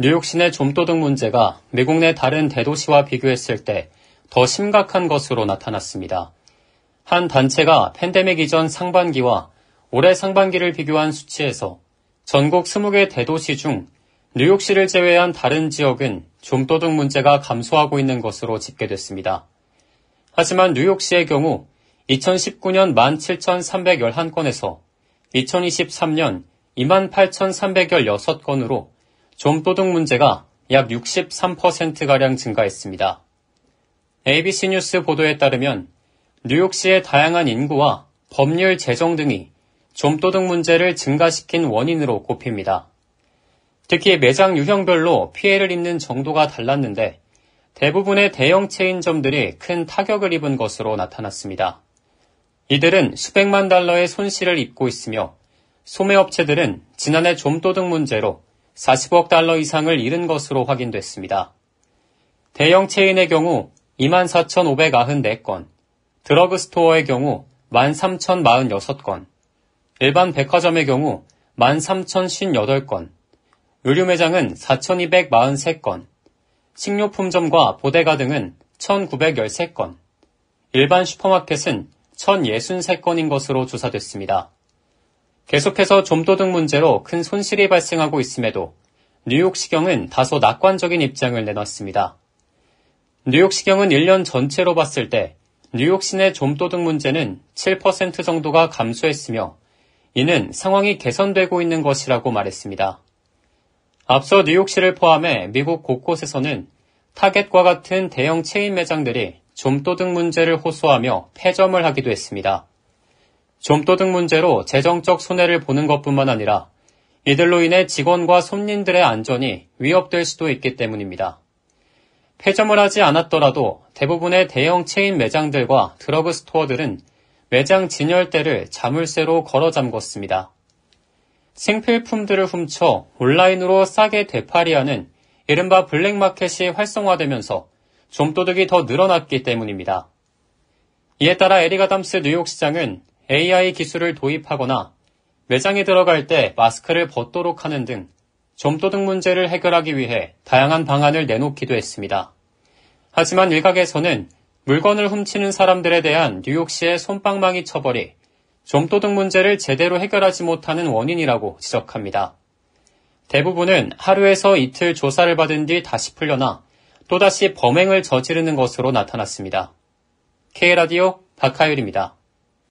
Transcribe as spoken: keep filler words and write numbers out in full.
뉴욕 시내 좀도 등 문제가 미국 내 다른 대도시와 비교했을 때 더 심각한 것으로 나타났습니다. 한 단체가 팬데믹 이전 상반기와 올해 상반기를 비교한 수치에서 전국 스무 개 대도시 중 뉴욕시를 제외한 다른 지역은 좀도 등 문제가 감소하고 있는 것으로 집계됐습니다. 하지만 뉴욕시의 경우 이천십구 년 만 칠천삼백십일 건에서 이천이십삼 년 이만 팔천삼백십육 건으로 좀도 등 문제가 약 육십삼 퍼센트가량 증가했습니다. 에이비씨 뉴스 보도에 따르면 뉴욕시의 다양한 인구와 법률 제정 등이 좀도 등 문제를 증가시킨 원인으로 꼽힙니다. 특히 매장 유형별로 피해를 입는 정도가 달랐는데 대부분의 대형 체인점들이 큰 타격을 입은 것으로 나타났습니다. 이들은 수백만 달러의 손실을 입고 있으며 소매업체들은 지난해 좀도 등 문제로 사십억 달러 이상을 잃은 것으로 확인됐습니다. 대형 체인의 경우 이만 사천오백구십사 건, 드러그스토어의 경우 만 삼천사십육 건, 일반 백화점의 경우 만 삼천오십팔 건, 의류 매장은 사천이백사십삼 건, 식료품점과 보데가 등은 천구백십삼 건, 일반 슈퍼마켓은 천육십삼 건인 것으로 조사됐습니다. 계속해서 좀도 등 문제로 큰 손실이 발생하고 있음에도 뉴욕시경은 다소 낙관적인 입장을 내놨습니다. 뉴욕시경은 일 년 전체로 봤을 때 뉴욕시 내 좀도 등 문제는 칠 퍼센트 정도가 감소했으며 이는 상황이 개선되고 있는 것이라고 말했습니다. 앞서 뉴욕시를 포함해 미국 곳곳에서는 타겟과 같은 대형 체인 매장들이 좀도 등 문제를 호소하며 폐점을 하기도 했습니다. 좀도 등 문제로 재정적 손해를 보는 것뿐만 아니라 이들로 인해 직원과 손님들의 안전이 위협될 수도 있기 때문입니다. 폐점을 하지 않았더라도 대부분의 대형 체인 매장들과 드러그 스토어들은 매장 진열대를 자물쇠로 걸어 잠궜습니다. 생필품들을 훔쳐 온라인으로 싸게 되팔이하는 이른바 블랙마켓이 활성화되면서 좀도둑이 더 늘어났기 때문입니다. 이에 따라 에릭 아담스 뉴욕시장은 에이아이 기술을 도입하거나 매장에 들어갈 때 마스크를 벗도록 하는 등 좀도둑 문제를 해결하기 위해 다양한 방안을 내놓기도 했습니다. 하지만 일각에서는 물건을 훔치는 사람들에 대한 뉴욕시의 솜방망이 처벌이 좀도둑 문제를 제대로 해결하지 못하는 원인이라고 지적합니다. 대부분은 하루에서 이틀 조사를 받은 뒤 다시 풀려나 또다시 범행을 저지르는 것으로 나타났습니다. K 라디오 박하율입니다.